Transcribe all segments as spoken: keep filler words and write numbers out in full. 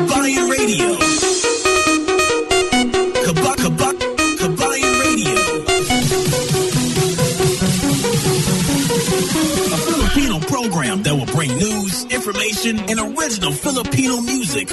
Kabayan Radio. Kaba, kaba, Kabayan Radio. A Filipino program that will bring news, information, and original Filipino music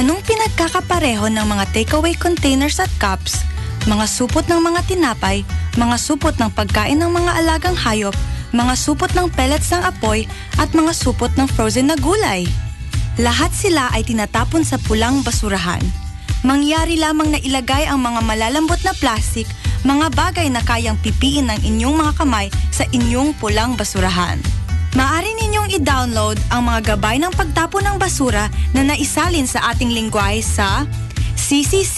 Anong pinagkakapareho ng mga takeaway containers at cups, mga supot ng mga tinapay, mga supot ng pagkain ng mga alagang hayop, mga supot ng pellets ng apoy, at mga supot ng frozen na gulay? Lahat sila ay tinatapon sa pulang basurahan. Mangyari lamang na ilagay ang mga malalambot na plastic, mga bagay na kayang pipiin ng inyong mga kamay sa inyong pulang basurahan. Maaari ninyong i-download ang mga gabay ng pagtapon ng basura na naisalin sa ating lingway sa c c c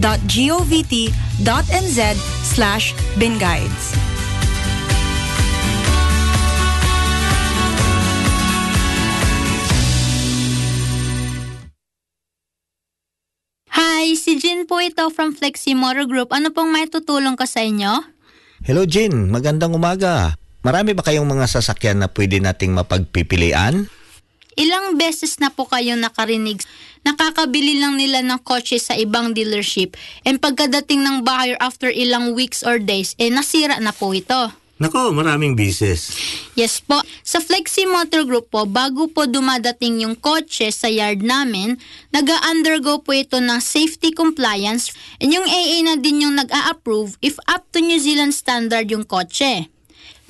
dot govt dot n z slash bin guides. Hi, si Jean po ito from Flexi Motor Group. Ano pong may tutulong ko sa inyo? Hello Jean, magandang umaga. Marami ba kayong mga sasakyan na pwede nating mapagpipilian? Ilang beses na po kayong nakarinig. Nakakabili lang nila ng kotse sa ibang dealership and pagkadating ng buyer after ilang weeks or days, eh nasira na po ito. Nako, maraming beses. Yes po. Sa Flexi Motor Group po, bago po dumadating yung kotse sa yard namin, nag-undergo po ito ng safety compliance and yung A A na din yung nag-a-approve if up to New Zealand standard yung kotse.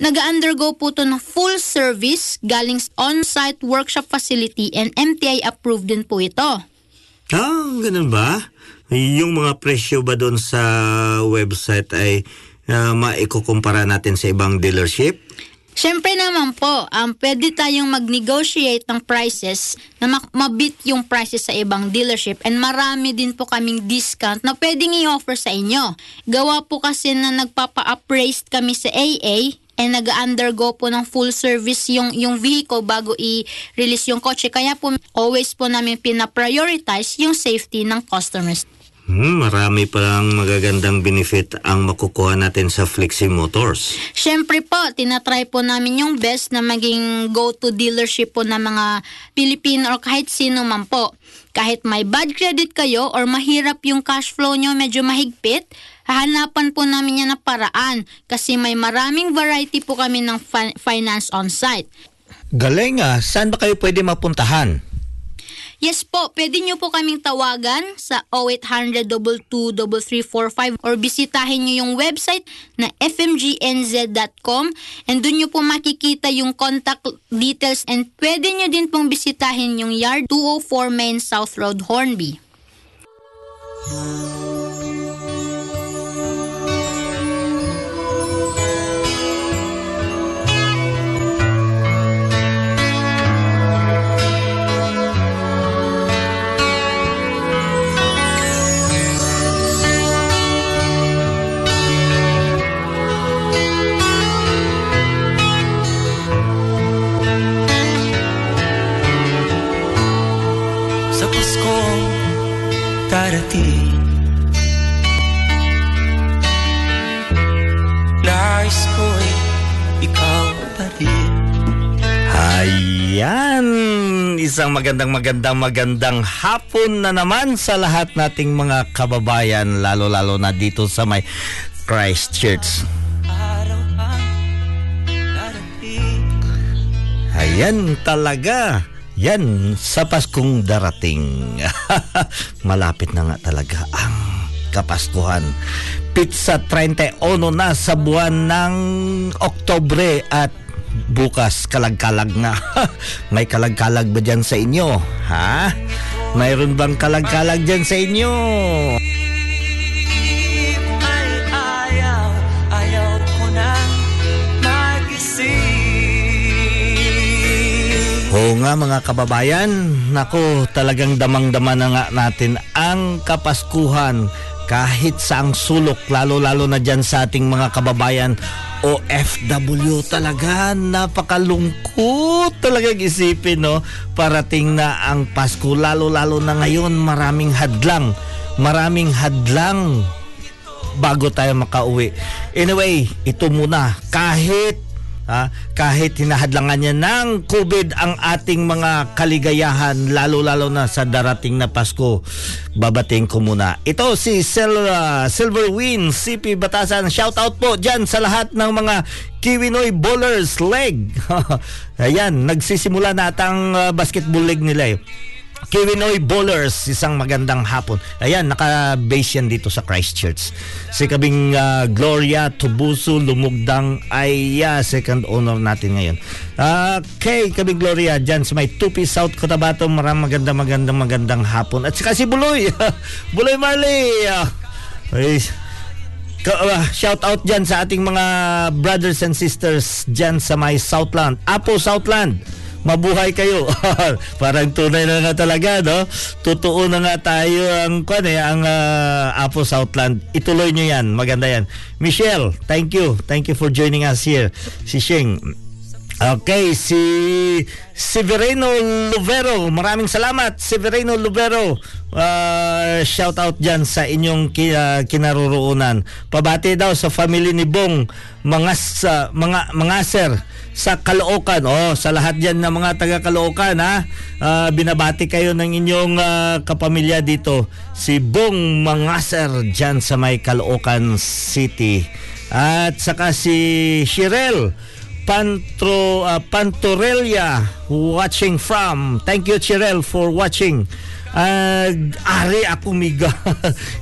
Nag-undergo po ito ng full service galing on-site workshop facility and M T I approved din po ito. Ah, ganun ba? Yung mga presyo ba doon sa website ay uh, maikukumpara natin sa ibang dealership? Siyempre naman po, um, pwede tayong mag-negotiate ng prices na ma- mabit yung prices sa ibang dealership and marami din po kaming discount na pwedeng i-offer sa inyo. Gawa po kasi na nagpapa-appraised kami sa A A and nag-undergo po ng full service yung, yung vehicle bago i-release yung kotse. Kaya po, always po namin pinaprioritize yung safety ng customers. Hmm, marami palang magagandang benefit ang makukuha natin sa Flexi Motors. Siyempre po, tinatry po namin yung best na maging go-to dealership po ng mga Pilipino or kahit sino man po. Kahit may bad credit kayo or mahirap yung cash flow nyo, medyo mahigpit, hahanapan po namin yan na paraan kasi may maraming variety po kami ng fi- finance on-site. Galing ah! Saan ba kayo pwede mapuntahan? Yes po, pwede nyo po kaming tawagan sa zero eight zero zero, two two three three four five or bisitahin nyo yung website na f m g n z dot com and doon nyo po makikita yung contact details and pwede nyo din pong bisitahin yung yard two oh four Main South Road, Hornby. Darating, nais ko'y ikaw pa rin. Ayan, isang magandang magandang magandang hapon na naman sa lahat nating mga kababayan, lalo-lalo na dito sa may Christchurch. Ayan talaga, yan sa Paskong darating. Malapit na nga talaga ang Kapaskuhan. Pizza thirty-one na sa buwan ng Oktobre at bukas, kalag-kalag na. May kalag-kalag ba dyan sa inyo? Ha? Mayroon bang kalag-kalag dyan sa inyo? Oo nga mga kababayan, nako talagang damang-dama na nga natin ang Kapaskuhan kahit sa ang sulok, lalo-lalo na dyan sa ating mga kababayan O F W talaga. Napakalungkot talagang isipin, no? Parating na ang Pasko, lalo-lalo na ngayon. Maraming hadlang, maraming hadlang bago tayo makauwi. Anyway, ito muna. Kahit ah, kahit hinahadlangan niya ng COVID ang ating mga kaligayahan, lalo-lalo na sa darating na Pasko, babating ko muna. Ito si Sil- uh, Silverwin C P Batasan. Shoutout po dyan sa lahat ng mga Kiwinoy Bowlers Leg. Ayan, nagsisimula na atang uh, basketball leg nila eh. Kiwinoy Bowlers, isang magandang hapon. Ayan, naka-base yan dito sa Christchurch. Si Kabing uh, Gloria Tubuso Lumugdang ay uh, second owner natin ngayon. Uh, okay, Kabing Gloria, dyan sa may Tupi, South Cotabato. Maraming magandang, magandang, magandang hapon. At saka si Buloy, Buloy Marley. Ay, Uh, shout out dyan sa ating mga brothers and sisters dyan sa may Southland. Apo Southland, mabuhay kayo. Parang tunay na nga talaga, no? Totoo na nga tayo ang kwan eh, ang uh, Apo Southland. Ituloy nyo yan. Maganda yan. Michelle, thank you. Thank you for joining us here. Si Sheng. Okay, si Severino Luvero. Maraming salamat, Severino Luvero. Uh, shout out dyan sa inyong ki, uh, kinaruroonan. Pabati daw sa family ni Bong mga, sa, mga, mga sir sa Caloocan. Oh, sa lahat dyan ng mga taga Caloocan, ha? Uh, binabati kayo ng inyong uh, kapamilya dito. Si Bong Mangaser dyan sa may Caloocan City. At saka si Shirel Pantro, uh, Pantorelia watching from. Thank you, Chirel, for watching. Uh, Ari ako miga.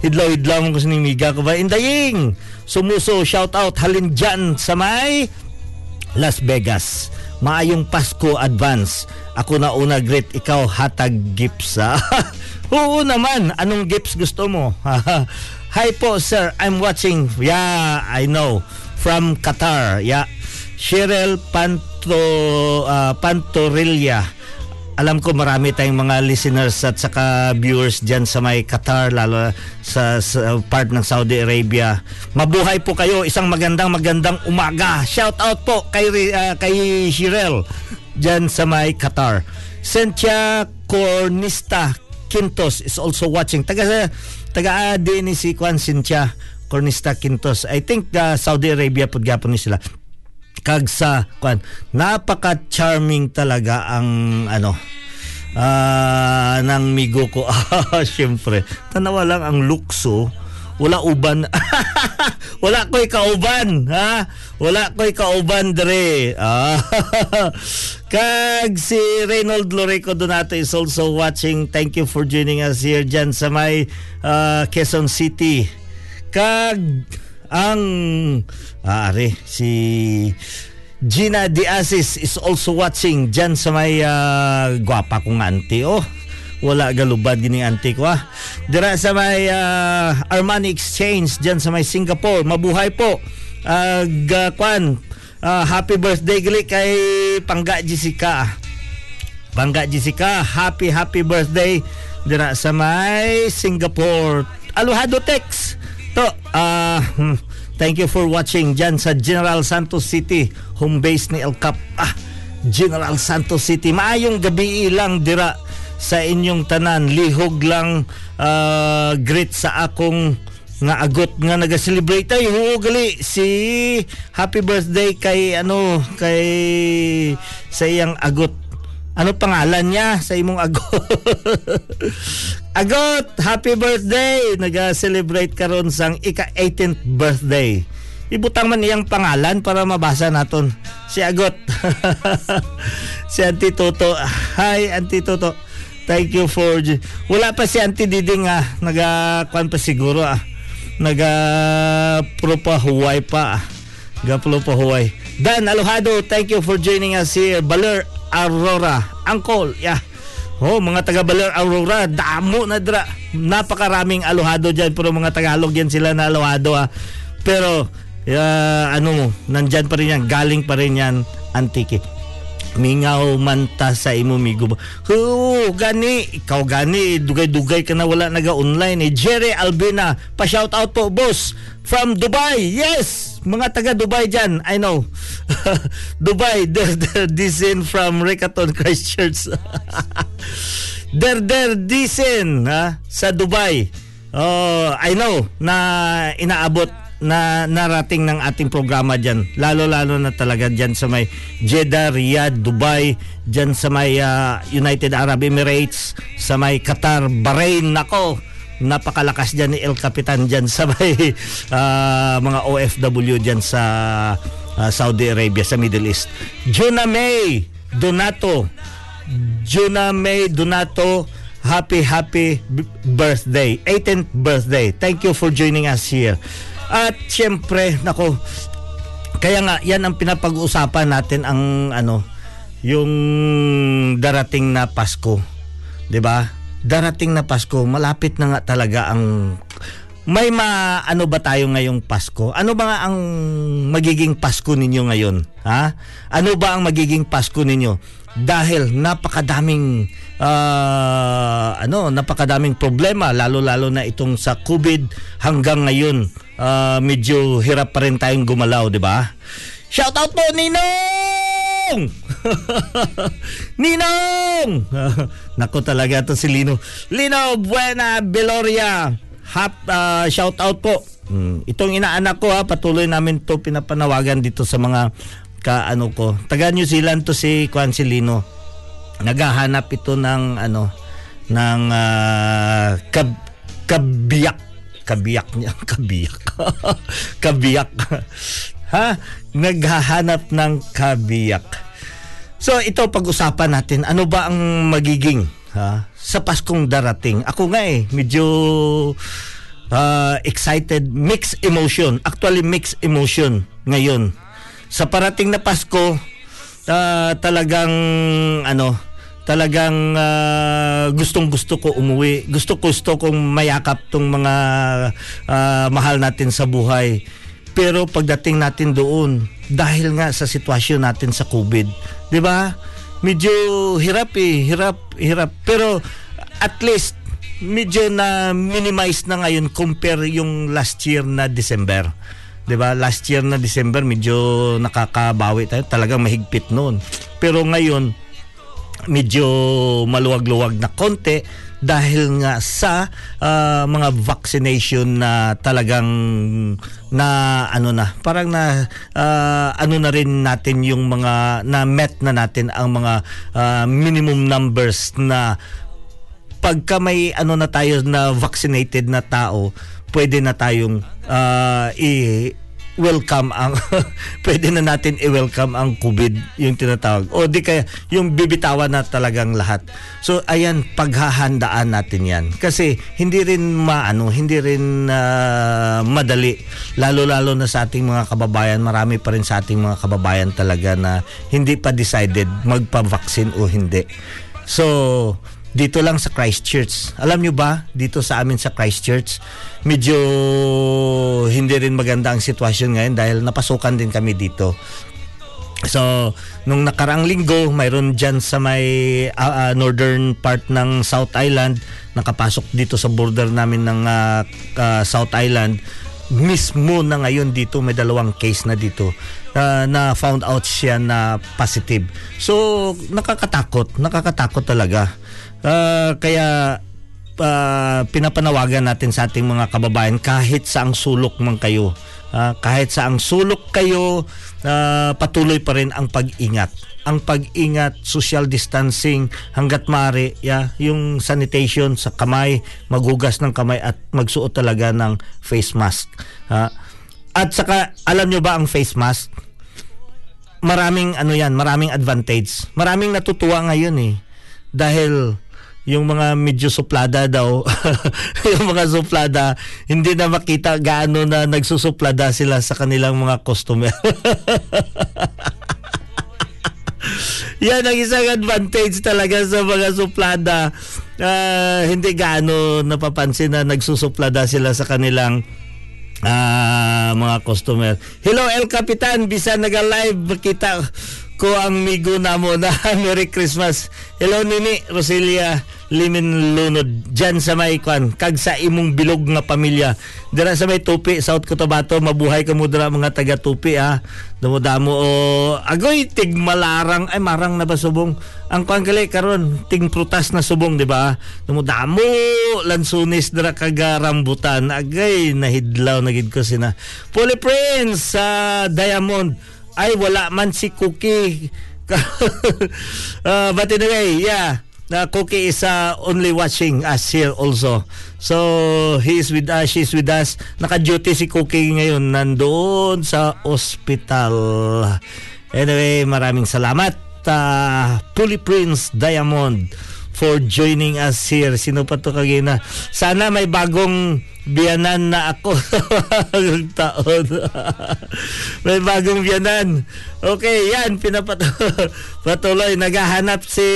Hidlaw-hidlaw mo kasi ni miga ko ba? Indaying! Sumuso, shout out. Halin dyan sa may Las Vegas. Maayong Pasko advance. Ako na una, great. Ikaw, hatag gifts. Oo naman. Anong gifts gusto mo? Hi po, sir. I'm watching. Yeah, I know. From Qatar. Yeah. Cheryl Panto, uh, Pantorilla. Alam ko marami tayong mga listeners at saka viewers dyan sa may Qatar, lalo sa, sa part ng Saudi Arabia. Mabuhay po kayo. Isang magandang magandang umaga. Shout out po kay, uh, kay Cheryl dyan sa may Qatar. Cynthia Cornista Quintos is also watching. Taga, taga din ni si Kwan Cynthia Cornista Quintos. I think uh, Saudi Arabia po gapon sila. Kagsa kwan, napaka-charming talaga ang ano uh, ng migo ko. Siyempre, tanawa lang ang lukso, wala uban. Wala ko'y kauban, ha? Wala ko'y kauban dre. Kag si Reynold Loreco Donato is also watching. Thank you for joining us here dyan sa may uh, Quezon City. Kag ang aare, si Gina Diazis is also watching dyan sa may uh, gwapa kong auntie. Oh, wala galubad gining auntie ko, ah. Dira sa may uh, Armani Exchange dyan sa may Singapore. Mabuhay po. uh, Gakwan, uh, happy birthday gili kay Pangga Jessica. Pangga Jessica, happy happy birthday dira sa may Singapore. Aluhado text to. Ah, uh, thank you for watching dyan sa General Santos City, home base ni El Cap. Ah, General Santos City. Maayong gabi ilang dira sa inyong tanan. Lihog lang, uh, greet sa akong nga agot nga naga-celebrate tayo. Oo, gali si happy birthday kay ano kay sa iyang agot. Ano pangalan niya sa imong agot? Agot, happy birthday. Naga-celebrate karon sang ika-eighteenth birthday. Ibutang man iyang pangalan para mabasa naton. Si Agot. Si Auntie Toto. Hi, Auntie Toto. Thank you for... Wala pa si Auntie Diding ah. Nag-kuan pa siguro ah. Nag-propahuway pa ah. Nag-propahuway. Dan Alojado, thank you for joining us here. Baler Aurora. Angkol, yeah. Oh, mga taga Baler Aurora. Damo na dra. Napakaraming Alojado dyan. Pero mga Tagalog yan sila na Alojado ah. Pero... Uh, ano mo, nandyan pa rin yan, galing pa rin yan, Antike. Mingaw manta sa imo migo. Oo, gani, ikaw gani, dugay-dugay ka na wala naga-online eh. Jerry Albina, pa-shoutout po, boss, from Dubai. Yes, mga taga Dubai dyan, I know. Dubai, they're, they're decent from Rekaton Christchurch. they're, they're decent ha? Sa Dubai. Oh, I know na inaabot na narating ng ating programa dyan, lalo-lalo na talaga dyan sa may Jeddah, Riyadh, Dubai, dyan sa may uh, United Arab Emirates, sa may Qatar, Bahrain. Nako, napakalakas dyan ni El Kapitan dyan sa may uh, mga O F W dyan sa uh, Saudi Arabia, sa Middle East. Juna May Donato, Juna May Donato, happy happy birthday, eighteenth birthday. Thank you for joining us here. At syempre, nako, kaya nga, yan ang pinapag-uusapan natin, ang ano, yung darating na Pasko. 'Di ba? Darating na Pasko, malapit na nga talaga ang... May ma, ano ba tayo ngayong Pasko? Ano ba nga ang magiging Pasko ninyo ngayon? Ha? Ano ba ang magiging Pasko ninyo? Dahil napakadaming... Uh, ano, napakadaming problema, lalo-lalo na itong sa COVID hanggang ngayon. Uh, medyo hirap pa rin tayong gumalaw, di ba? Shout out po Ninong! Ninong! Nako talaga ito si Lino. Lino Buena Beloria, hap, uh, shout out po. Hmm. Itong inaanak ko ha, patuloy namin to pinapanawagan dito sa mga kaano ko. Taga New Zealand to si Kwan, si Lino. Naghahanap ito ng ano ng uh, kab, kabiyak kabiyak niya kabiyak kabiyak ha naghahanap ng kabiyak. So ito pag-usapan natin, ano ba ang magiging ha sa Paskong darating. Ako nga eh medyo uh, excited, mixed emotion, actually mixed emotion ngayon sa parating na Pasko. Uh, talagang ano talagang uh, gustong gusto ko umuwi, gusto gusto kong mayakap tong mga uh, mahal natin sa buhay. Pero pagdating natin doon, dahil nga sa sitwasyon natin sa COVID, 'di ba, medyo hirap eh, hirap hirap pero at least medyo na minimize na ngayon compare yung last year na December. Diba? Last year na December, medyo nakakabawi tayo. Talagang mahigpit noon. Pero ngayon, medyo maluwag-luwag na konti dahil nga sa uh, mga vaccination na talagang na ano na, parang na uh, ano na rin natin yung mga na met na natin ang mga uh, minimum numbers na pagka may ano na tayo na vaccinated na tao, pwede na tayong uh, i-welcome ang pwede na natin i-welcome ang COVID, yung tinatawag. O di kaya yung bibitawan na talagang lahat. So ayan, paghahandaan natin yan. Kasi hindi rin maano, hindi rin uh, madali. Lalo-lalo na sa ating mga kababayan, marami pa rin sa ating mga kababayan talaga na hindi pa decided magpa-vaccine o hindi. So... dito lang sa Christchurch. Alam nyo ba, dito sa amin sa Christchurch, medyo hindi rin maganda ang sitwasyon ngayon dahil napasukan din kami dito. So, nung nakaraang linggo, mayroon dyan sa may uh, uh, northern part ng South Island, nakapasok dito sa border namin ng uh, uh, South Island. Mismo na ngayon dito, may dalawang case na dito. Uh, na found out siya na positive. So, nakakatakot. Nakakatakot talaga. Uh, kaya uh, pinapanawagan natin sa ating mga kababayan, kahit saang sulok man kayo, uh, kahit saang sulok kayo, uh, patuloy pa rin ang pag-ingat. Ang pag-ingat, social distancing hanggat maaari, yeah, yung sanitation sa kamay, maghugas ng kamay at magsuot talaga ng face mask. Uh, at saka, alam nyo ba ang face mask? Maraming ano yan, maraming advantage. Maraming natutuwa ngayon eh. Dahil yung mga medyo suplada daw, yung mga suplada, hindi na makita gaano na nagsusuplada sila sa kanilang mga customer. Yan ang isang advantage talaga sa mga suplada. Uh, hindi gaano napapansin na nagsusuplada sila sa kanilang uh, mga customer. Hello El Kapitan, bisan naga-live kita ko ang migo na mo na. Merry Christmas. Hello Nini Roselia Limin Lunod dyan sa may kwan, kag sa imong bilog nga pamilya dyan sa may Tupi, South Cotabato. Mabuhay ka mo dyan mga taga Tupi ha. Dumudamo o oh, agoy tig malarang ay marang na ba subong ang kwan kali karon tig prutas na subong di ba? Dumudamo lansunis dyan kaga rambutan agay nahidlaw nagid ko sina Poly Prince sa uh, Diamond. Ay, wala man si Cookie. uh, but anyway, yeah. Uh, Cookie is uh, only watching us here also. So, he is with us, she's with us. Naka-duty si Cookie ngayon. Nandoon sa ospital. Anyway, maraming salamat. Uh, Poly Prince Diamond for joining us here. Sino pa to kagina? Sana may bagong biyanan na ako. Taon. May bagong biyanan. Okay, yan. Pinapatuloy. Naghahanap si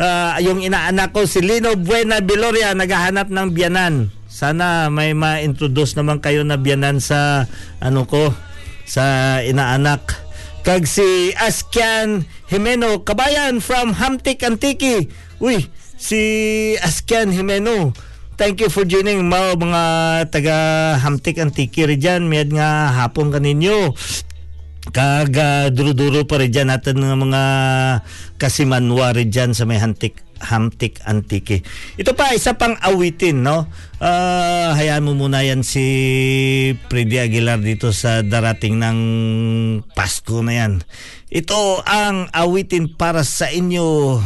uh, yung inaanak ko, si Lino Buena Biloria. Naghahanap ng biyanan. Sana may ma-introduce naman kayo na biyanan sa ano ko, sa inaanak. Kag si Askian Jimeno Kabayan from Hamtik Antiki. Uy, si Askian Jimeno, thank you for joining mga, mga taga Hamtik Antiki rin dyan. Mayad nga hapon kaninyo. Kag uh, duro-duro pa rin dyan natin ng mga kasimanwa rin dyan sa may Hamtik, Hamtik Antiki. Ito pa, isa pang awitin, no? Uh, hayaan mo muna yan si Freddy Aguilar dito sa darating ng Pasko na yan. Ito ang awitin para sa inyo.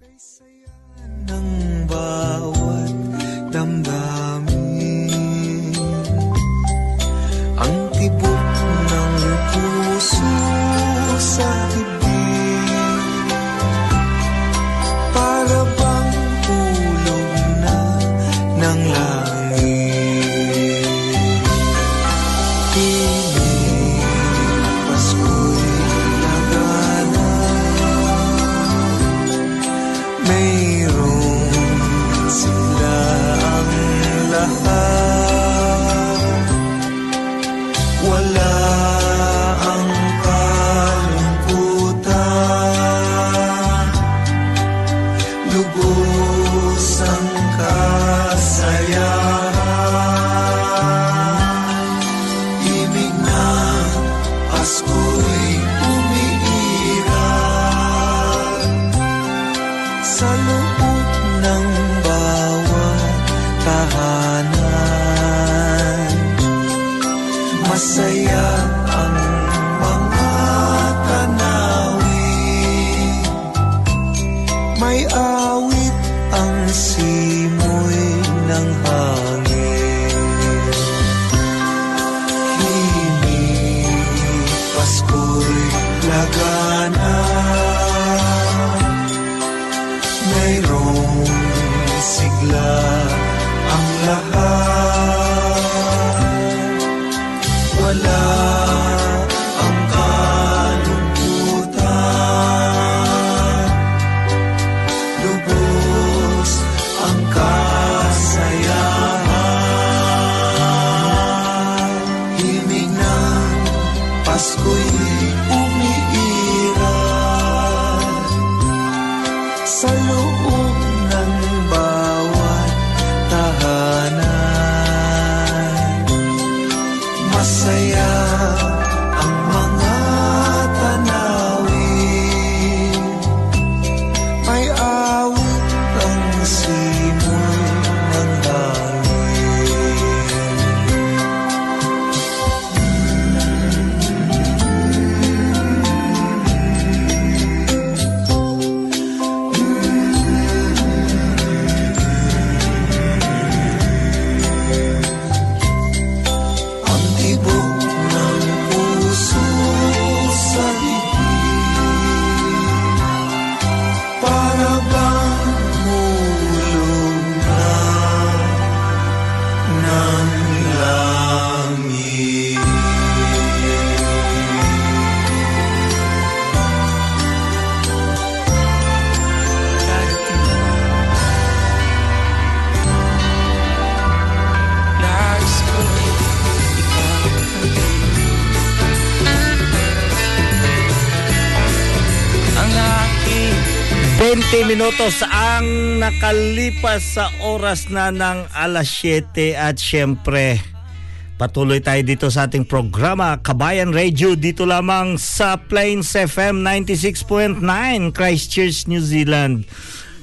Kaysayan ng bawat damdamin, ang tibok ng puso sa ibig, para bang tulog na ng langit. Piling Pasko'y nagana, mayroon sila ang lahat. Wala ang kalungkutan, lubos ang kasayahan. Masaya ang mga tanawin, may awit ang simoy ng hangin. Hindi Pasko'y lagana, mayroong sigla ang lahat. Wala ang kalungkutan, lubos ang kasayahan. Himig ng Pasko'y umiiral sa loob ng bawat tahanan. twenty minutos ang nakalipas sa oras na ng alas siyete at syempre patuloy tayo dito sa ating programa Kabayan Radio dito lamang sa Plains F M ninety-six point nine Christchurch, New Zealand.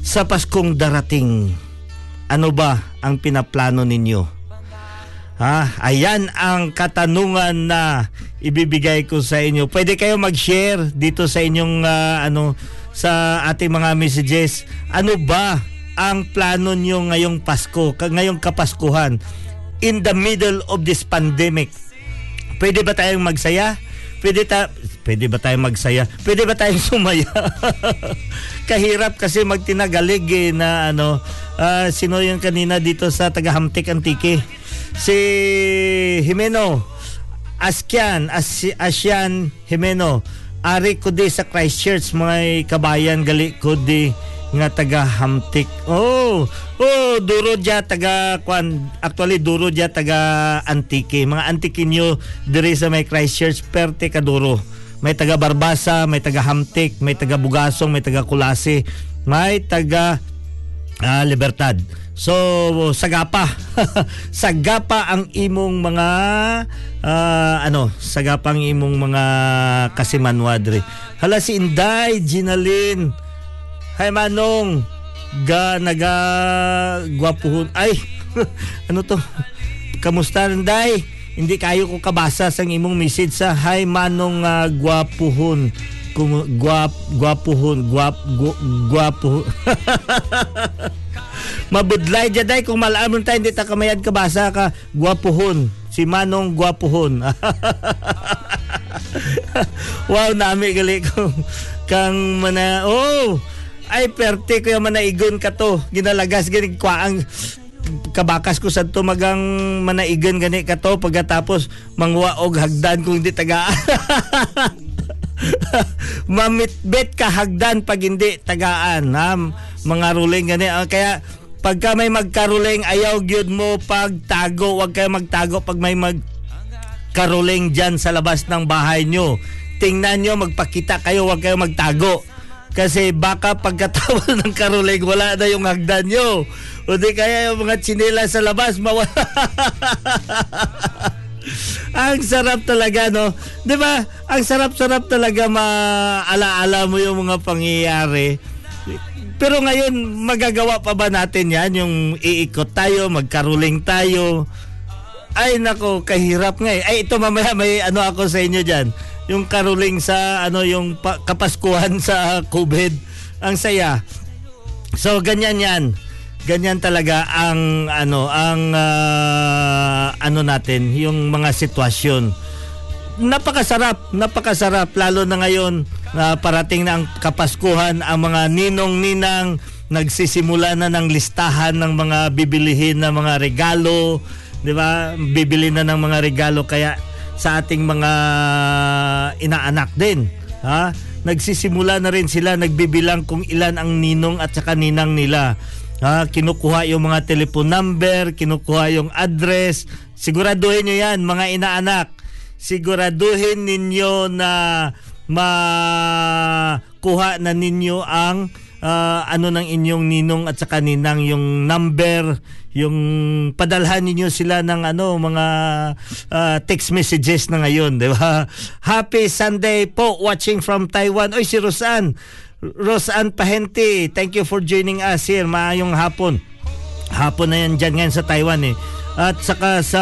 Sa Paskong darating, ano ba ang pinaplano ninyo? Ah, ayan ang katanungan na ibibigay ko sa inyo. Pwede kayo mag-share dito sa inyong uh, ano sa ating mga messages. Ano ba ang plano niyo ngayong Pasko, ngayong Kapaskuhan in the middle of this pandemic? Pwede ba tayong magsaya? Pwede ta Pwede ba tayong magsaya? Pwede ba tayong sumaya? Kahirap kasi magtinagalig eh, na ano uh, sino yung kanina dito sa Tagahamtik Antike? Si Jimeno Asyan, As- Asyan Jimeno ari ko di sa Christchurch mga kabayan gali ko di nga taga Hamtik. Oh, oh duro dia taga kwan, actually duro dia taga Antique. Mga Antique niyo diri sa may Christchurch perte kaduro. May taga Barbasa, may taga Hamtik, may taga Bugasong, may taga Kulasi, may taga ah, Libertad. So, sagapa. Sagapa ang imong mga uh, ano, sagapa ang imong mga kasimanwadre. Hala si Inday, Ginalin. Hi Manong. Ga naga gwapuhon. Ay. Ano to? Kamusta Inday? Hindi kayo ko kabasa sang imong message sa hi Manong uh, gwapuhon. Kum gwap gwapuhon, gwap gu, gwapuhon. Mabudlay dyan day kung malamon tayo hindi ta kamayad kabasa ka gwapuhon si Manong gwapuhon. Wow nami gali ko kang mana oh ay perte ko yung manaigon ka to ginalagas gini kwaang kabakas ko sad to magang manaigon gani ka to pagkatapos mangwa og hagdan kung hindi tagaan. Mamitbet ka hagdan pag hindi tagaan ha? Mga ruling gani kaya pagka may magkaruling ayaw gyud mo pagtago, wag kayo magtago pag may magkaruling diyan sa labas ng bahay nyo. Tingnan nyo, magpakita kayo, wag kayo magtago kasi baka pagkatapos ng karuling wala na yung hagdan nyo o di kaya yung mga tsinela sa labas mawala. Ang sarap talaga, no? Di ba? Ang sarap-sarap talaga maalaala mo yung mga pangyayari. Pero ngayon, magagawa pa ba natin yan? Yung iikot tayo, magkaruling tayo. Ay, nako, kahirap nga eh. Ay, ito mamaya may ano ako sa inyo dyan. Yung karuling sa, ano, yung pa- kapaskuhan sa COVID. Ang saya. So, ganyan yan. Ganyan talaga ang ano ang uh, ano natin yung mga sitwasyon. Napakasarap, napakasarap lalo na ngayon na uh, parating na ang Kapaskuhan, ang mga ninong-ninang nagsisimula na ng listahan ng mga bibilihin na mga regalo, 'di ba? Bibili na ng mga regalo kaya sa ating mga inaanak din, ha? Nagsisimula na rin sila nagbibilang kung ilan ang ninong at saka ninang nila. Ah, kinukuha yung mga telephone number, kinukuha yung address. Siguraduhin nyo yan, mga inaanak. Siguraduhin ninyo na makuha na ninyo ang uh, ano ng inyong ninong at saka ninang yung number, yung padalhan ninyo sila ng ano mga uh, text messages na ngayon, di ba? Happy Sunday po, watching from Taiwan. Oy, si Rosan. Rosanne Pahente, thank you for joining us here. Maayong hapon. Hapon na yan dyan ngayon sa Taiwan eh. At saka sa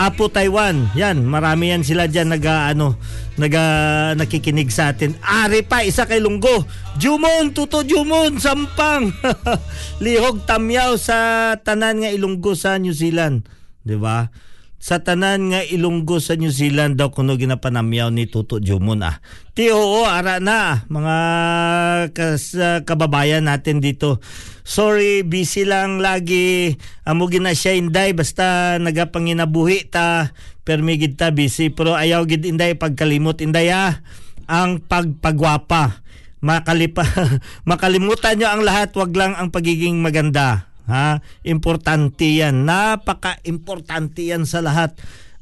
Apo Taiwan. Yan, marami yan sila dyan naga, ano, naga, nakikinig sa atin. Ari pa, isa kay Lunggo. Jumon, Tuto Jumon, Sampang. Lihog Tamyaw sa tanan nga Ilunggo sa New Zealand. Diba? Sa tanan nga Ilunggo sa New Zealand daw kuno ginapanamyaw ni Tuto Jumon ah. Tio, ara na mga kas, uh, kababayan natin dito. Sorry, busy lang lagi. Amo gina siya Inday basta nagapanginabuhi ta permigid ta busy pero ayaw gid Inday pagkalimot Inday ah. Ang pagpagwapa. Makalipa makalimutan nyo ang lahat, wag lang ang pagiging maganda. Ha, importante yan. Napaka-importante yan sa lahat.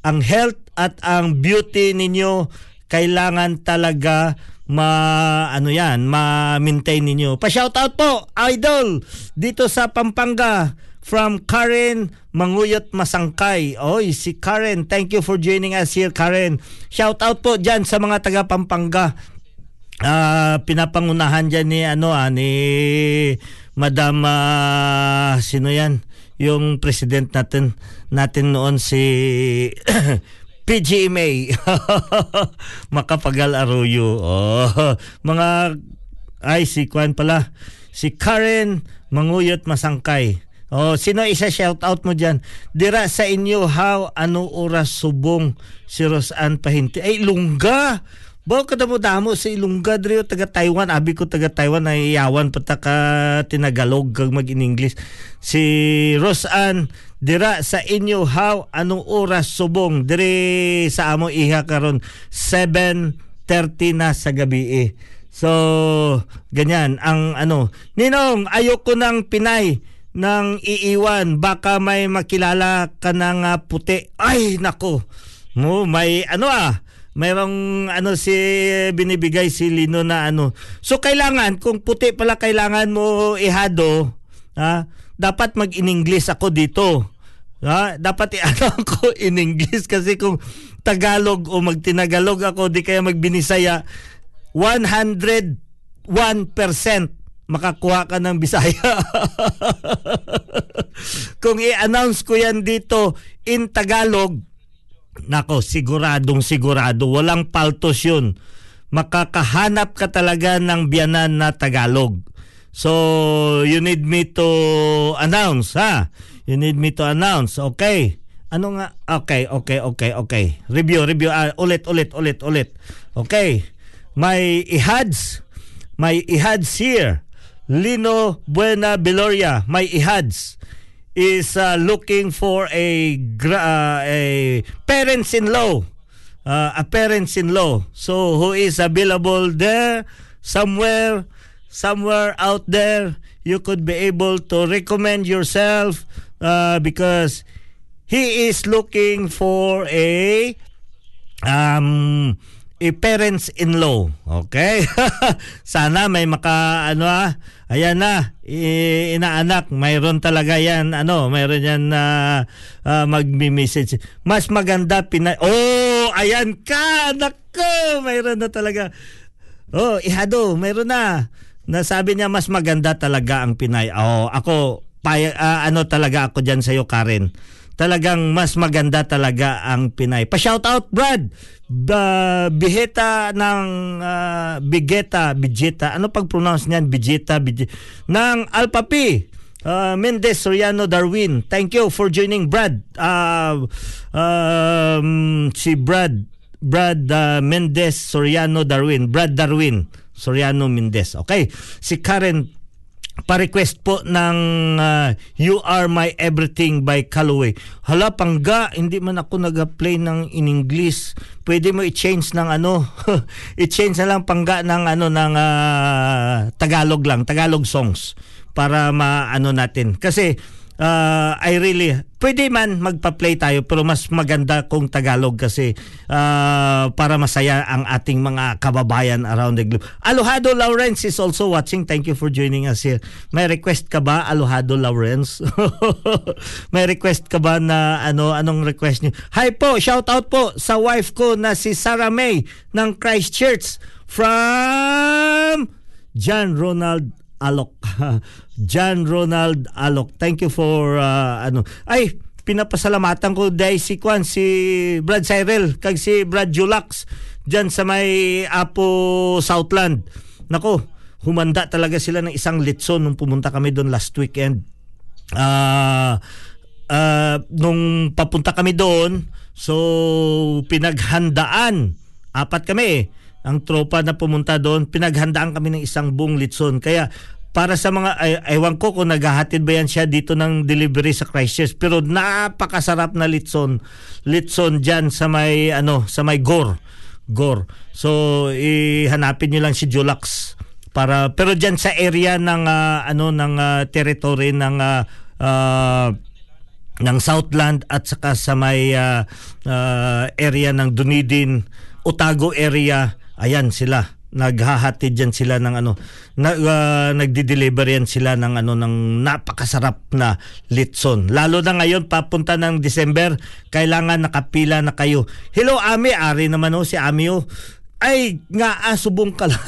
Ang health at ang beauty ninyo kailangan talaga ma ano yan, ma-maintain niyo. Pa-shoutout po, idol, dito sa Pampanga from Karen Manguyot Masangkay. Oy, si Karen, thank you for joining us here, Karen. Shoutout po diyan sa mga taga Pampanga. Ah, uh, pinapangunahan diyan ni ano ah, ni Madam uh, sino yan? Yung president natin natin noon si P G May. Makapagal Arroyo. Oh, mga ay si Kwan pala. Si Karen Manguyot Masangkay. Oh, sino isa shout out mo diyan? Dira sa inyo how ano oras subong si Rosan Pahinti. Ay Lungga. Bawa ka damo damo sa Ilungga Drio, taga Taiwan. Abi ko taga Taiwan, naiyawan pata ka tinagalog kag mag-in-English. Si Rosan, dira sa inyo how anong oras subong? Diri sa amo iha karon seven thirty na sa gabi eh. So, ganyan ang ano. Ninong, ayoko nang Pinay nang iiwan. Baka may makilala ka na nga puti. Ay, nako. Mo, may ano ah. Mayroong ano si binibigay si Lino na ano. So kailangan kung puti pala kailangan mo ihado, ha? Dapat mag-in-English ako dito. Ha? Dapat i-ano ako in-English kasi kung Tagalog o magtinagalog ako di kaya magbinisaya one hundred one percent makakuha ka ng Bisaya. Kung i-announce ko yan dito in Tagalog, nako, siguradong sigurado. Walang paltos yun. Makakahanap ka talaga ng biyanan na Tagalog. So, you need me to announce, ha? You need me to announce. Okay. Ano nga? Okay, okay, okay, okay. Review, review. Uh, ulit, ulit, ulit, ulit. Okay. May ihads. May ihads here. Lino Buena Beloria. May ihads. Is uh, looking for a uh, a parents-in-law, uh, a parents-in-law. So who is available there, somewhere, somewhere out there, you could be able to recommend yourself uh, because he is looking for a um a parents-in-law. Okay, sana may maka ano ah. Ayan na, inaanak, mayroon talaga yan, ano, mayroon yan na uh, uh, mag-message. Mas maganda, Pinay... Oh, ayan ka, anak ko, mayroon na talaga. Oh, ihado, mayroon na. Nasabi niya, mas maganda talaga ang Pinay. Oh, ako, pay, uh, ano talaga ako dyan sa'yo, Karen. Talagang mas maganda talaga ang Pinay. Pa-shoutout, Brad! Uh, Biheta ng uh, Bigeta, Bigeta. Ano pag-pronounce niyan? Bigeta, Bigeta. Ng Alpapi, uh, Mendez, Soriano, Darwin. Thank you for joining, Brad. Uh, um, si Brad, Brad uh, Mendez, Soriano, Darwin. Brad Darwin, Soriano, Mendez. Okay. Si Karen, pa-request po ng uh, You Are My Everything by Calloway. Hala, pangga, hindi man ako nag-play ng in English. Pwede mo i-change ng ano, i-change na lang pangga ng ano, ng uh, Tagalog lang, Tagalog songs para maano natin. Kasi uh, I really, pwede man magpa-play tayo pero mas maganda kung Tagalog kasi uh, para masaya ang ating mga kababayan around the globe. Alojado Lawrence is also watching. Thank you for joining us here. May request ka ba, Alojado Lawrence? May request ka ba na ano, anong request niyo? Hi po, shout out po sa wife ko na si Sarah May ng Christchurch from John Ronald Alok. John Ronald Alok. Thank you for uh, ano. Ay, pinapasalamatan ko dahil si Kwan, si Brad Cyril, kag si Brad Julax dyan sa may Apo Southland. Nako, humanda talaga sila ng isang litson nung pumunta kami doon last weekend. Ah, uh, uh, nung papunta kami doon, so pinaghandaan. Apat kami eh. Ang tropa na pumunta doon, pinaghandaan kami ng isang buong litson. Kaya para sa mga, ay, aywan ko kung naghahatid ba yan siya dito ng delivery sa Christchurch. Pero napakasarap na litson. Litson dyan sa may, ano, sa may gore. Gore. So, ihanapin nyo lang si Julax. Para, pero dyan sa area ng, uh, ano, ng uh, territory ng, uh, uh, ng Southland at saka sa may uh, uh, area ng Dunedin, Otago area. Ayan sila. naghahatid yan sila ng ano, na, uh, nagdi-deliver yan sila ng ano, ng napakasarap na litson. Lalo na ngayon papunta ng December, kailangan nakapila na kayo. Hello Ami, ari naman oh si Ami oh. Ay, nga asubong ka lang.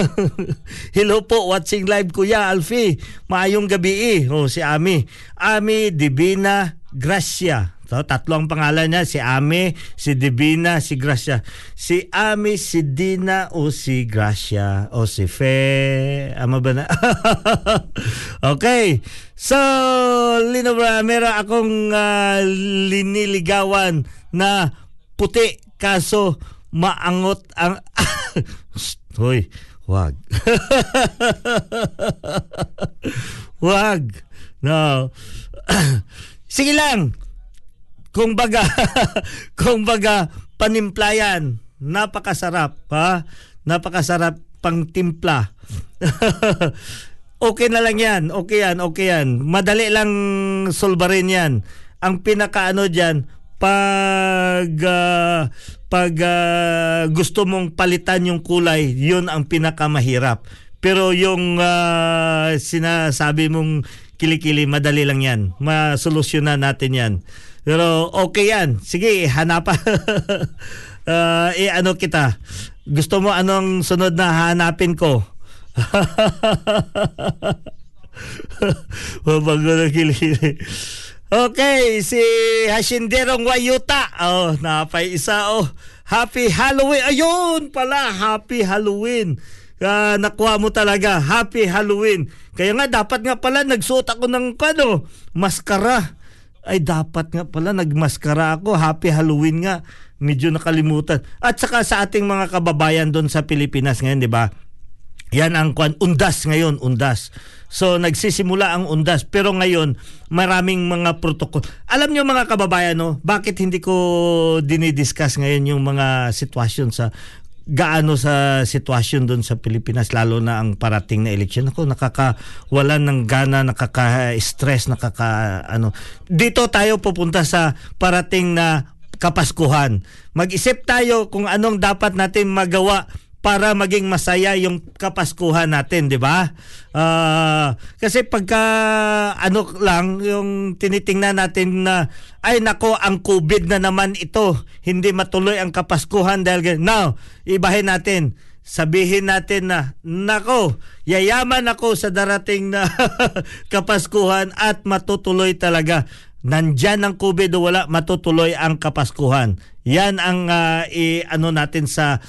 Hello po, watching live Kuya Alfie. Maayong gabi eh. Oh, si Ami. Ami Divina Gracia. So, tatlo ang pangalan niya, si Ami, si Divina, si Gracia. Si Ami, si Dina o si Gracia o si Fe. Ama ba na? Okay. So, Lino Bra, meron akong uh, liniligawan na puti kaso maangot ang... Hoy, wag. Wag. No. Sige lang. Kung baga, kung baga, panimplayan. Napakasarap, ha? Napakasarap pang timpla. Okay na lang yan. Okay yan, okay yan. Madali lang solbarin yan. Ang pinakaano dyan, pag... Uh, pag uh, gusto mong palitan yung kulay, yun ang pinakamahirap. Pero yung uh, sinasabi mong kilikili, madali lang yan. Masolusyonan natin yan. Pero okay yan. Sige, hanapan. uh, eh, ano kita? Gusto mo anong sunod na hanapin ko? Mabago na kilikili. Okay, si Hashinderong Wayuta. Oh, napay isa. Oh, happy Halloween. Ayun pala, happy Halloween. Uh, nakuha mo talaga, happy Halloween. Kaya nga, dapat nga pala nagsuot ako ng kano, maskara. Ay, dapat nga pala nagmaskara ako. Happy Halloween nga. Medyo nakalimutan. At saka sa ating mga kababayan doon sa Pilipinas ngayon, di ba? Yan ang kwan, undas ngayon, undas. So, nagsisimula ang undas. Pero ngayon, maraming mga protocol. Alam nyo mga kababayan, no? Bakit hindi ko dinidiscuss ngayon yung mga sitwasyon sa, gaano sa sitwasyon doon sa Pilipinas, lalo na ang parating na eleksyon. Ako, nakakawalan ng gana, nakaka-stress, nakaka, ano. Dito tayo pupunta sa parating na Kapaskuhan. Mag-isip tayo kung anong dapat natin magawa para maging masaya yung Kapaskuhan natin, di ba? Uh, kasi pagka ano lang, yung tinitingnan natin na, ay nako, ang COVID na naman ito, hindi matuloy ang Kapaskuhan dahil, now, ibahin natin, sabihin natin na, nako, yayaman ako sa darating na Kapaskuhan at matutuloy talaga. Nandyan ang COVID o wala, matutuloy ang Kapaskuhan. Yan ang uh, i- ano natin sa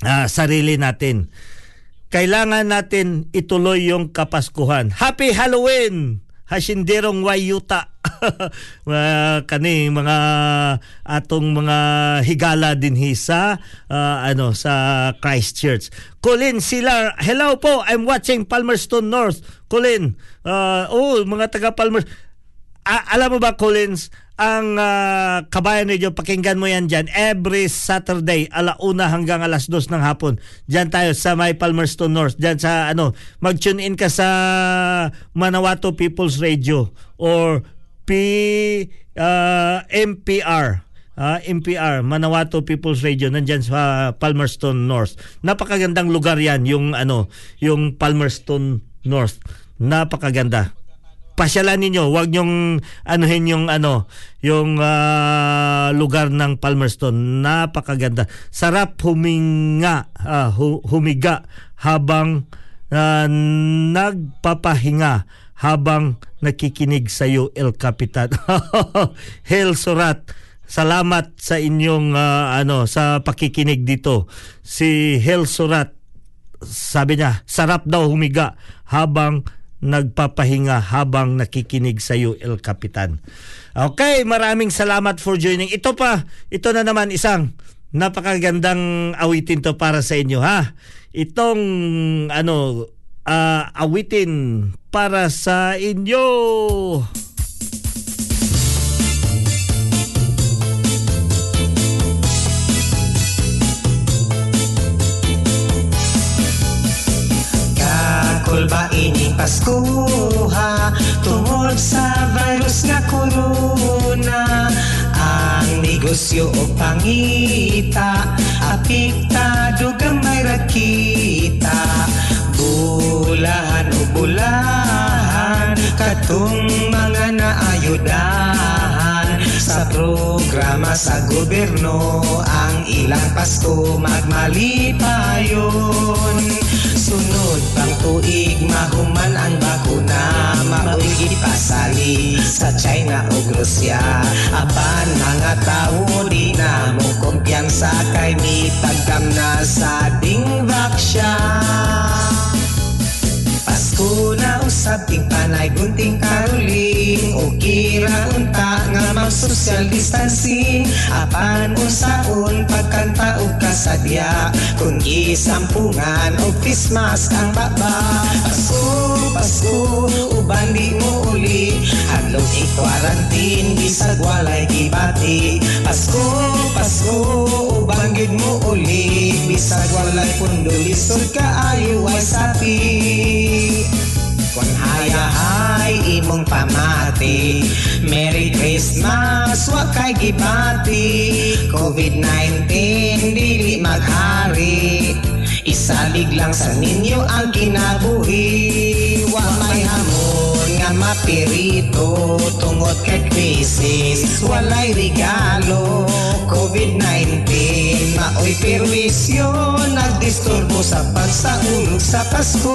Uh, sarili natin. Kailangan natin ituloy yung Kapaskuhan. Happy Halloween! Hashinderong Wayuta. uh, kani mga atong mga higala din hisa uh, ano sa Christchurch. Colin Silar, hello po. I'm watching Palmerston North. Colin, uh, oh mga taga Palmer. A- alam mo ba Collins, ang uh, Kabayan Radio, pakinggan mo yan dyan every Saturday alauna hanggang alas dos ng hapon. Dyan tayo sa May Palmerston North. Dyan sa ano, mag-tune in ka sa Manawato People's Radio or P, uh, M P R. Uh, M P R, Manawato People's Radio, nandyan sa Palmerston North. Napakagandang lugar yan, yung, ano, yung Palmerston North. Napakaganda. Pasyalan niyo, wag niyong anuhin yung ano, yung uh, lugar ng Palmerston. Napakaganda. Sarap huminga, uh, hu- humiga habang uh, nagpapahinga habang nakikinig sa iyo El Kapitan. Hel Surat. Salamat sa inyong uh, ano sa pakikinig dito. Si Hel Surat, sabi niya, sarap daw humiga habang nagpapahinga habang nakikinig sa iyo El Kapitan. Okay, maraming salamat for joining. Ito pa, ito na naman isang napakagandang awitin to para sa inyo ha. Itong ano uh, awitin para sa inyo. Ba ining Pasko ha, tungod sa virus nga corona, ang negosyo o pangita apektado gamay ra kita. kita bulahan o bulahan katong mga naayudahan sa programa sa gobyerno ang ilang pasko magmalipayon. Sunod pang tuig mahuman ang bakuna mauwi ipasali sa China o Rusya. Apan mga tao di na mo kumpiyansa kay mitagkam na sa dingbaksya. Pasko na usab ting panay gunting karuling o kiraunta nga mag-social distancing. Apan usaon pagkanta o kasadya kung isampungan o Christmas ang baba. Pasko, Pasko, uban di mo uli hadlong i-quarantine bisag walay gibati. Pasko, Pasko, uban gid mo uli bisag walay pundulisod kaayo ay sapi. Kung hayahay imong pamati, Merry Christmas wa kay gibati. COVID nineteen dili maghari, isalig lang sa ninyo ang kinabuhi. Wa may hamon nga mapirito tungod kay krisis, walay regalo. COVID nineteen maoy perwisyo, nagdisturbo sa pagsaulog sa Pasko.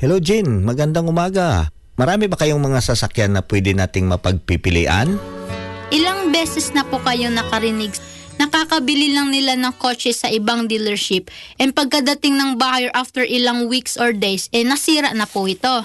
Hello Jean, magandang umaga. Marami ba kayong mga sasakyan na pwede nating mapagpipilian? Ilang beses na po kayong nakarinig. Nakakabili lang nila ng kotse sa ibang dealership. And pagkadating ng buyer after ilang weeks or days, eh nasira na po ito.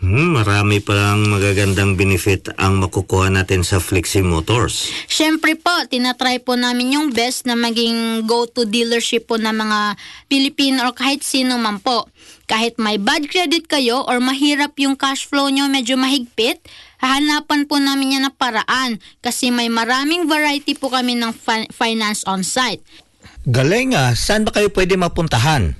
Hmm, marami palang magagandang benefit ang makukuha natin sa Flexi Motors. Siyempre po, tinatry po namin yung best na maging go-to dealership po ng mga Pilipino o kahit sino man po. Kahit may bad credit kayo or mahirap yung cash flow nyo, medyo mahigpit, hahanapan po namin yan na paraan kasi may maraming variety po kami ng fi- finance on-site. Galing ah, saan ba kayo pwede mapuntahan?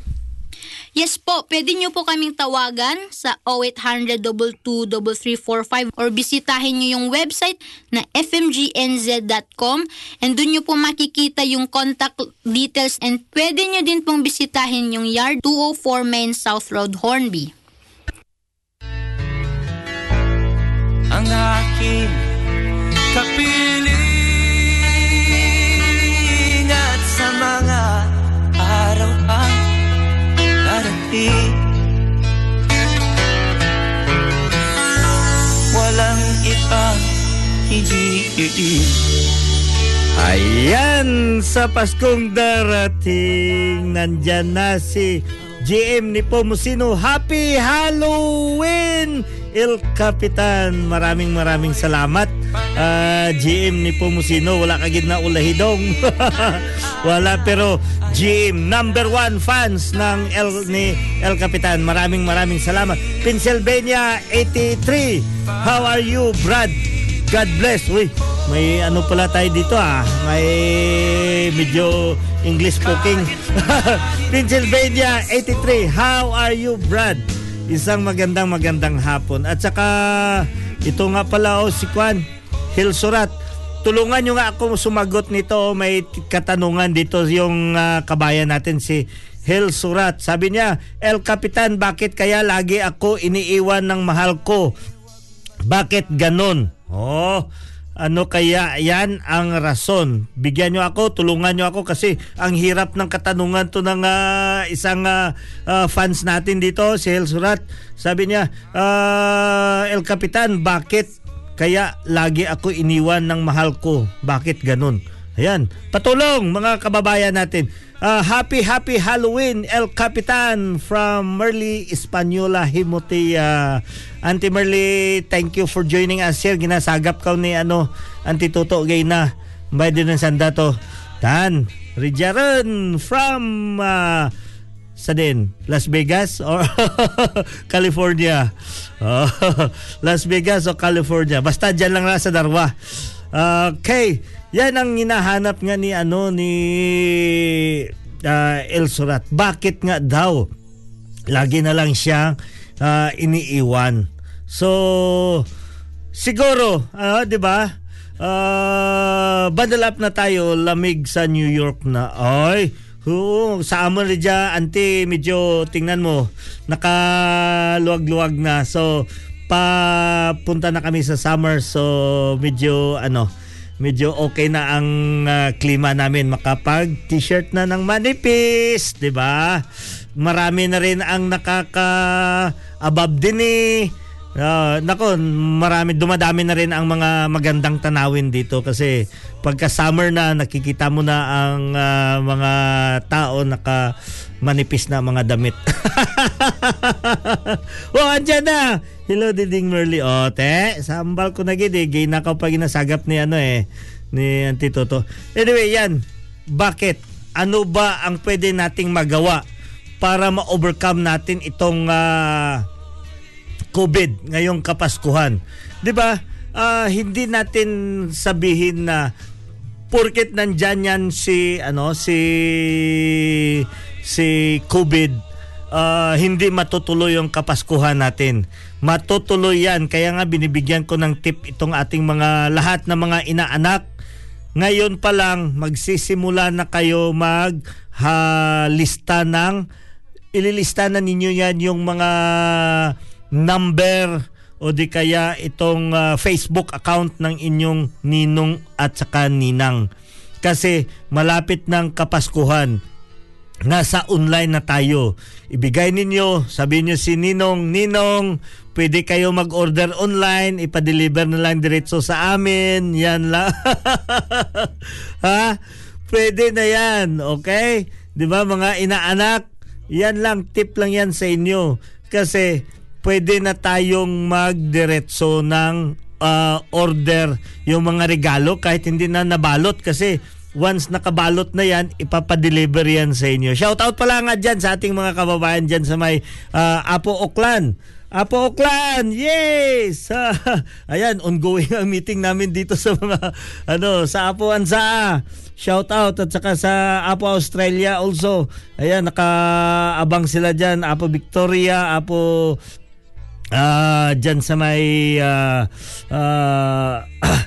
Yes po, pwede nyo po kaming tawagan sa oh eight hundred, two two three, three four five or bisitahin nyo yung website na f m g n z dot com and doon nyo po makikita yung contact details and pwede nyo din pong bisitahin yung yard two oh four Main South Road, Hornby. Ang aking kapiling at sa mga araw pa walang ibang hindi. Ayan, sa Paskong darating, nandyan na si G M ni Pomusino. Happy Halloween, El Kapitan. Maraming maraming salamat. Uh, G M ni Pomusino, wala kagid na ulahidong. Wala, pero G M, number one fans ng El, ni El Kapitan. Maraming maraming salamat. Pennsylvania eighty-three, how are you, Brad? God bless. Uy, may ano pala tayo dito ah. May medyo English speaking. Pennsylvania eighty-three, how are you, Brad? Isang magandang magandang hapon. At saka ito nga pala o oh, si Kwan Hilsurat, tulungan nyo nga ako sumagot nito o oh, may katanungan dito yung uh, kabayan natin si Hilsurat. Sabi niya, El Kapitan, bakit kaya lagi ako iniiwan ng mahal ko? Bakit ganon? Oh, ano kaya yan ang rason? Bigyan nyo ako, tulungan nyo ako kasi ang hirap ng katanungan to ng uh, isang uh, uh, fans natin dito, si Hilsurat. Sabi niya, uh, El Kapitan, bakit kaya lagi ako iniwan ng mahal ko? Bakit ganun? Ayan, patulong mga kababayan natin. Uh, happy, happy Halloween, El Kapitan from Merli Española Himuti. Uh, Auntie Merli, thank you for joining us here. Ginasagap ka ni ano, Auntie Toto, gay na. May dinansan dato. Tan, Rijaran from uh, sa din, Las Vegas or California. Oh, Las Vegas o California. Basta dyan lang na sa Darwa. Okay. Yan ang hinahanap nga ni ano ni uh, Hilsurat. Bakit nga daw lagi na lang siyang uh, iniiwan? So siguro, uh, 'di ba? Uh, bundle up na tayo, lamig sa New York na. Ay, oo, sa amin rin dyan, auntie, medyo tingnan mo, nakaluwag-luwag na. So, papunta na kami sa summer. So, medyo, ano, medyo okay na ang uh, klima namin. Makapag t-shirt na ng manipis, ba? Diba? Marami na rin ang nakaka-abab din eh. Uh, nako, marami, dumadami na rin ang mga magandang tanawin dito kasi pagka summer na nakikita mo na ang uh, mga tao naka manipis na mga damit. Oh, andyan na. Hello Diding Merly. O, te, sambal ko na gid eh. Gay na kapag inasagap ni ano eh, ni Auntie Toto. Anyway, yan. Bakit? Ano ba ang pwede nating magawa para ma-overcome natin itong uh, COVID ngayong Kapaskuhan? 'Di ba? Uh, hindi natin sabihin na porket nandiyan yan si ano si si COVID, uh, hindi matutuloy yung Kapaskuhan natin. Matutuloy yan. Kaya nga binibigyan ko ng tip itong ating mga lahat na mga inaanak. Ngayon pa lang magsisimula na kayo maglista ng ililista na ninyo yan yung mga number o di kaya itong uh, Facebook account ng inyong ninong at saka ninang. Kasi malapit ng Kapaskuhan. Nasa online na tayo. Ibigay ninyo, sabihin nyo si Ninong, Ninong, pwede kayo mag-order online, ipadeliver na lang diretso sa amin. Yan lang. Ha? Pwede na yan. Okay? Di ba mga inaanak? Yan lang. Tip lang yan sa inyo. Kasi pwede na tayong magdiretso ng uh, order yung mga regalo kahit hindi na nabalot kasi once nakabalot na yan, ipapadeliver yan sa inyo. Shoutout pala nga dyan sa ating mga kababayan dyan sa may uh, Apo Oklan. Apo Oklan! Yes! Uh, ayan, ongoing ang meeting namin dito sa mga ano, sa Apo Ansa. Shoutout at saka sa Apo Australia also. Ayan, nakaabang sila dyan. Apo Victoria, Apo Uh, dyan sa may uh, uh,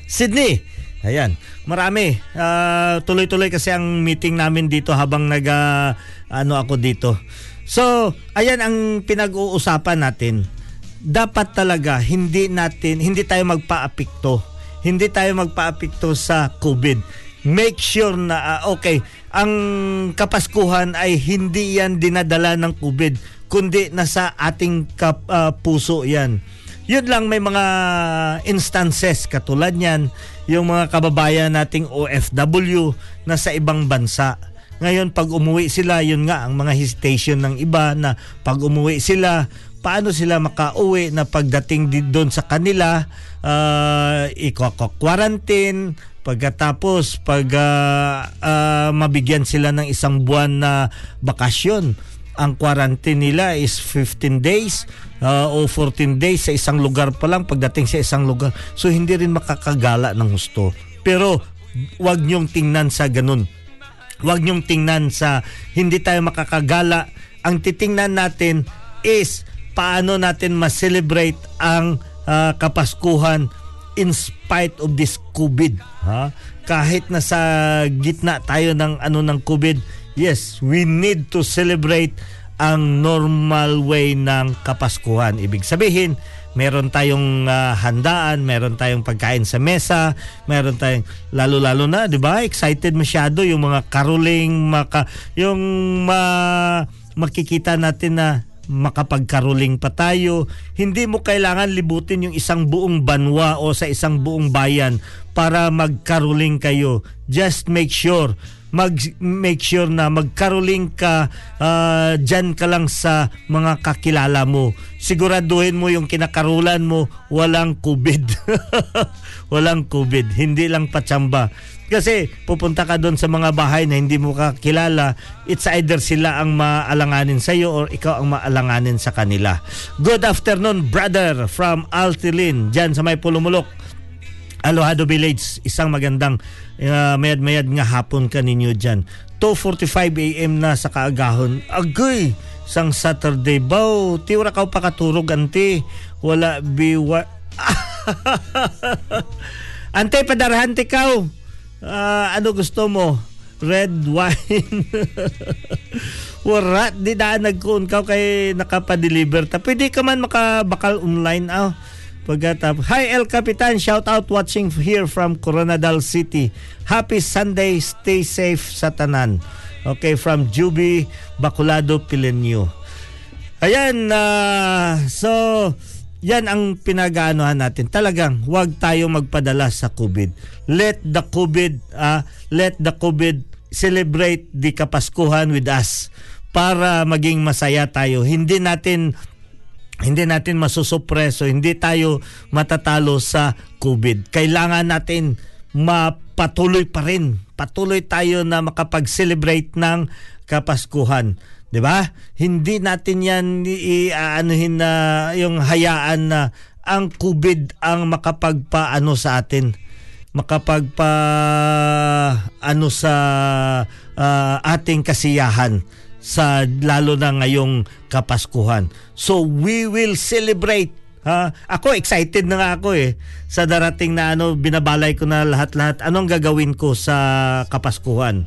Sydney. Ayan, marami. Uh, tuloy-tuloy kasi ang meeting namin dito habang nag uh, ano ako dito. So, ayan ang pinag-uusapan natin. Dapat talaga hindi natin, hindi tayo magpa-apekto. Hindi tayo magpa-apekto sa COVID. Make sure na uh, okay, ang Kapaskuhan ay hindi yan dinadala ng COVID, kundi nasa ating kap, uh, puso yan. Yun lang, may mga instances katulad yan, yung mga kababayan nating O F W na sa ibang bansa. Ngayon, pag umuwi sila, yun nga, ang mga hesitation ng iba na pag umuwi sila, paano sila makauwi na pagdating doon sa kanila, uh, i-quarantine, pagkatapos pag uh, uh, mabigyan sila ng isang buwan na bakasyon. Ang quarantine nila is fifteen days uh, o fourteen days sa isang lugar pa lang pagdating sa isang lugar. So, hindi rin makakagala ng gusto. Pero, wag niyong tingnan sa ganun. Wag niyong tingnan sa hindi tayo makakagala. Ang titingnan natin is paano natin ma-celebrate ang uh, Kapaskuhan in spite of this COVID. Ha? Kahit nasa gitna tayo ng ano ng COVID, yes, we need to celebrate ang normal way ng Kapaskuhan. Ibig sabihin, meron tayong uh, handaan, meron tayong pagkain sa mesa, meron tayong lalo-lalo na, 'di ba? Excited masyado yung mga caroling, maka, yung ma, makikita natin na makapagkaroling pa tayo. Hindi mo kailangan libutin yung isang buong banwa o sa isang buong bayan para magkaroling kayo. Just make sure, mag make sure na magkaroling ka, uh, dyan ka lang sa mga kakilala mo. Siguraduhin mo yung kinakarolan mo walang COVID. Walang COVID, hindi lang patsamba. Kasi pupunta ka doon sa mga bahay na hindi mo kakilala, it's either sila ang maalanganin sa'yo or ikaw ang maalanganin sa kanila. Good afternoon, brother, from Altilin, dyan sa may Pulumulok, Alohado Village. Isang magandang uh, mayad-mayad nga hapon ka ninyo dyan. two forty-five a.m. na sa kaagahon. Agoy! Sang Saturday bow, tiwara ka pa katurog, ante. Wala biwa... Ante, padarahante ka. Uh, ano gusto mo? Red wine. Wala, di na nagkuon ka kay nakapadeliver. Pwede ka man makabakal online. Oh. Pagkatapos, hi El Kapitan, shout out watching here from Coronadal City. Happy Sunday, stay safe sa tanan. Okay, from Juby, Bacolado, Pilenyo. Ayan, uh, so yan ang pinag-aanohan natin. Talagang huwag tayo magpadala sa COVID. Let the COVID, uh, let the COVID celebrate the Kapaskuhan with us para maging masaya tayo. Hindi natin hindi natin masusupreso, hindi tayo matatalo sa COVID. Kailangan natin mapatuloy pa rin. Patuloy tayo na makapag-celebrate ng Kapaskuhan. Diba? Hindi natin yan i-aanuhin na yung hayaan na ang COVID ang makapagpaano sa atin. Makapagpaano sa uh, ating kasiyahan sa lalo na ngayong Kapaskuhan. So we will celebrate. Ha? Ako excited na nga ako eh sa darating na ano, binabalay ko na lahat-lahat. Anong gagawin ko sa Kapaskuhan?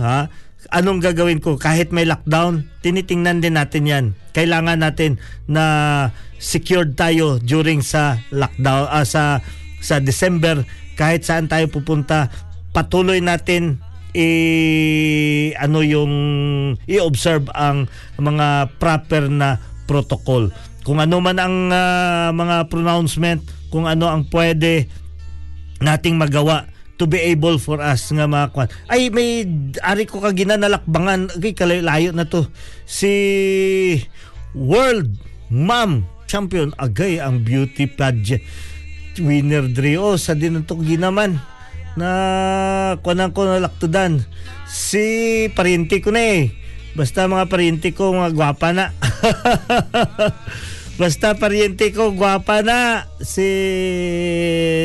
Ha? Anong gagawin ko? Kahit may lockdown, tinitingnan din natin yan. Kailangan natin na secured tayo during sa lockdown, uh, sa, sa December. Kahit saan tayo pupunta, patuloy natin i, ano yung, i-observe ang mga proper na protocol. Kung ano man ang uh, mga pronouncement, kung ano ang pwede nating magawa to be able for us nga makakuan. Ay, may ari ko kagina na lakbangan. Okay, kalayo na to. Si World Mom Champion. Agay, ang beauty pageant winner Drio. Sa dinutong ginaman na kuanang ko na laktudan. Si parinti ko na eh. Basta mga parinti ko, mga gwapa na. Basta paryente ko, gwapa na si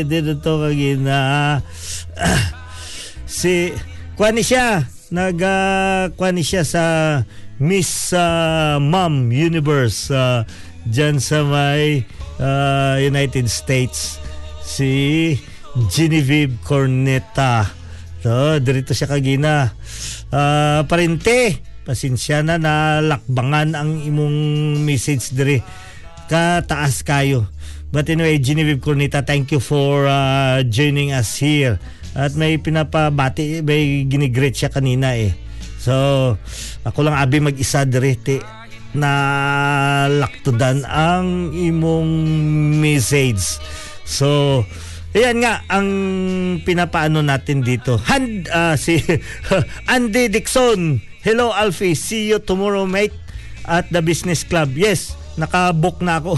dito to kagina si kuan siya nag uh, kuan siya sa Miss uh, Mom Universe uh, dyan sa may uh, United States, si Genevieve Corneta. So dito siya kagina uh, paryente, pasensya na na lakbangan ang imong message diri. Kataas kayo. But anyway, Genevieve Corneta, thank you for uh, joining us here. At may pinapabati, may ginigret siya kanina eh. So, ako lang abi mag-isa direte na laktudan ang imong message. So, ayan nga, ang pinapaano natin dito. Hand, uh, si Andy Dixon. Hello Alfie, see you tomorrow mate at the business club. Yes, naka-book na ako.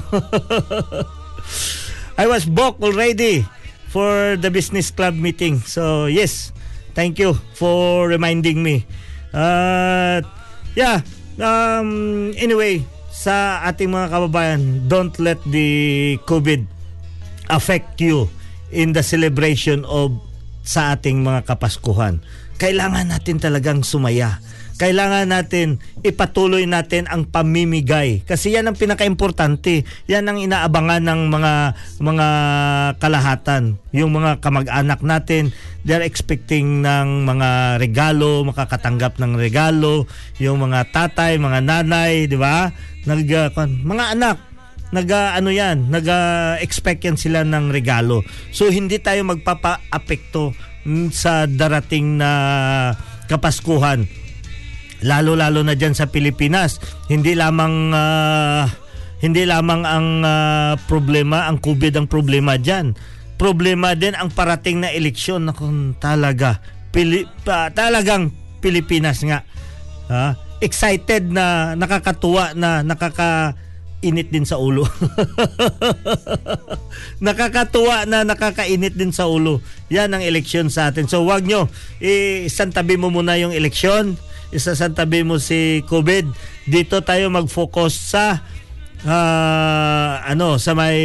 I was booked already for the business club meeting. So, yes. Thank you for reminding me. Uh, yeah. Um, anyway, sa ating mga kababayan, don't let the COVID affect you in the celebration of sa ating mga Kapaskuhan. kailangan natin talagang sumaya. Kailangan natin ipatuloy natin ang pamimigay kasi yan ang pinakaimportante. Yan ang inaabangan ng mga mga kalahatan, yung mga kamag-anak natin. They're expecting ng mga regalo, makakatanggap ng regalo, yung mga tatay, mga nanay, di ba? Nag mga anak naga ano yan, naga-expect yan sila ng regalo. So hindi tayo magpapa-apekto sa darating na Kapaskuhan. Lalo-lalo na dyan sa Pilipinas, hindi lamang uh, hindi lamang ang uh, problema, ang COVID ang problema dyan. Problema din ang parating na eleksyon. Naku, talaga. Pili- uh, talagang Pilipinas nga. Uh, excited na, nakakatuwa na, nakakainit din sa ulo. Nakakatuwa na, nakakainit din sa ulo. Yan ang eleksyon sa atin. So wag nyo, isantabi mo muna yung eleksyon. Isasantabi mo si COVID. Dito tayo mag-focus sa uh, ano, sa may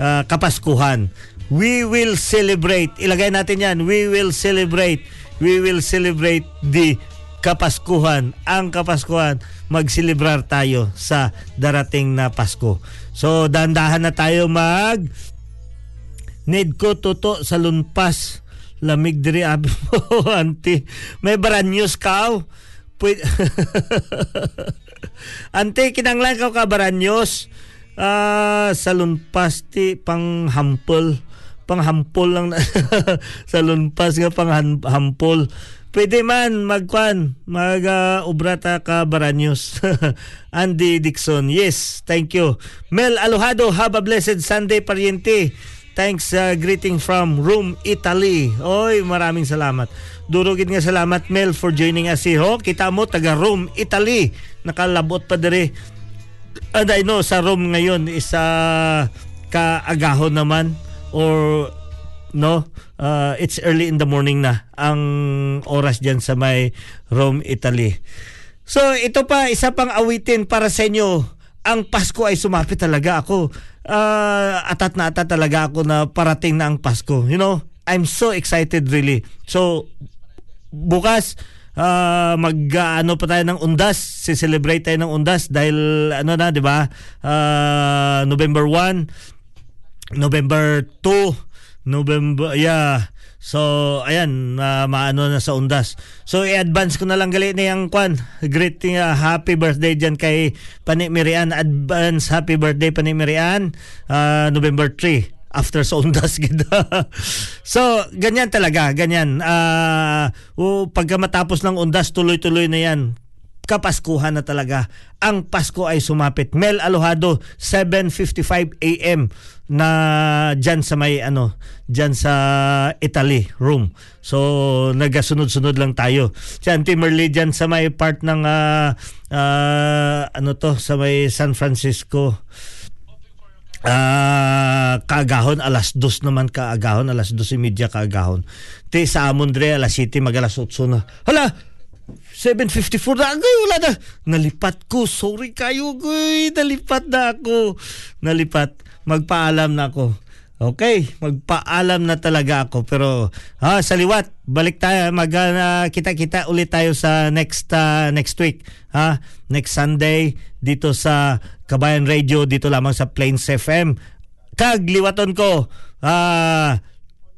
uh, Kapaskuhan. We will celebrate. Ilagay natin yan. We will celebrate. We will celebrate the Kapaskuhan. Ang Kapaskuhan. Mag-celebrar tayo sa darating na Pasko. So, dandahan na tayo mag need ko toto sa lunpas. Lamig diri abi mo, auntie. May baranyos ka? Pwede... Auntie, kinanglan ka ka baranyos? Uh, salunpas ti panghampol. Panghampol lang. Salunpas nga panghampol. Pwede man, magkwan. Mag-ubrata uh, ka baranyos. Andy Dixon. Yes, thank you. Mel Alojado, have a blessed Sunday, pariente. Thanks, uh, greeting from Rome, Italy. Oy, maraming salamat. Durugid nga salamat, Mel, for joining us. Ho, kita mo, taga Rome, Italy. Nakalabot pa dere. And I know, sa Rome ngayon, isa kaagahon naman. Or, no, uh, it's early in the morning na. Ang oras dyan sa may Rome, Italy. So, ito pa, isa pang awitin para sa inyo. Ang Pasko ay sumapit talaga ako. Uh, atat na atat talaga ako na parating na ang Pasko. You know, I'm so excited really. So, bukas, uh, mag-ano pa tayo ng undas. Si-celebrate tayo ng undas dahil, ano na, di ba? Uh, November one, November two, November, yeah. So, ayan, uh, maano na sa undas. So, i-advance ko na lang galit na yung kwan. Greeting, uh, happy birthday dyan kay Pani Mirian. Advance, happy birthday Pani Mirian. Uh, November three, after sa undas. So, ganyan talaga, ganyan. Uh, pagka matapos ng undas, tuloy-tuloy na yan. Kapaskuhan na talaga. Ang Pasko ay sumapit. Mel Alojado, seven fifty-five a.m. na dyan sa may ano, dyan sa Italy, Rome. So, nagasunod-sunod lang tayo. Si Auntie Merle dyan sa may part ng uh, uh, ano to, sa may San Francisco. Uh, kaagahon, alas dos naman kaagahon, alas dos imidya kaagahon. Te, sa Amundre, alas siti, mag alas otso na. Hala! seven fifty-four na. Agay, wala na. Nalipat ko. Sorry kayo. Agay, nalipat na ako. Nalipat. Magpaalam na ako. Okay. Magpaalam na talaga ako. Pero, ah, saliwat. Balik tayo. Magkita-kita uh, ulit tayo sa next uh, next week. Ha? Next Sunday. Dito sa Kabayan Radio. Dito lamang sa Plains F M. Kagliwaton ko. Ah,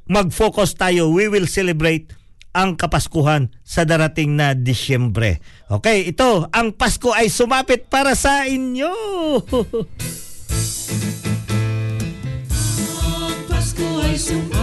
mag-focus tayo. We will celebrate ang Kapaskuhan sa darating na Disyembre. Okay, ito, ang Pasko ay sumapit para sa inyo. Ang Pasko ay sumapit.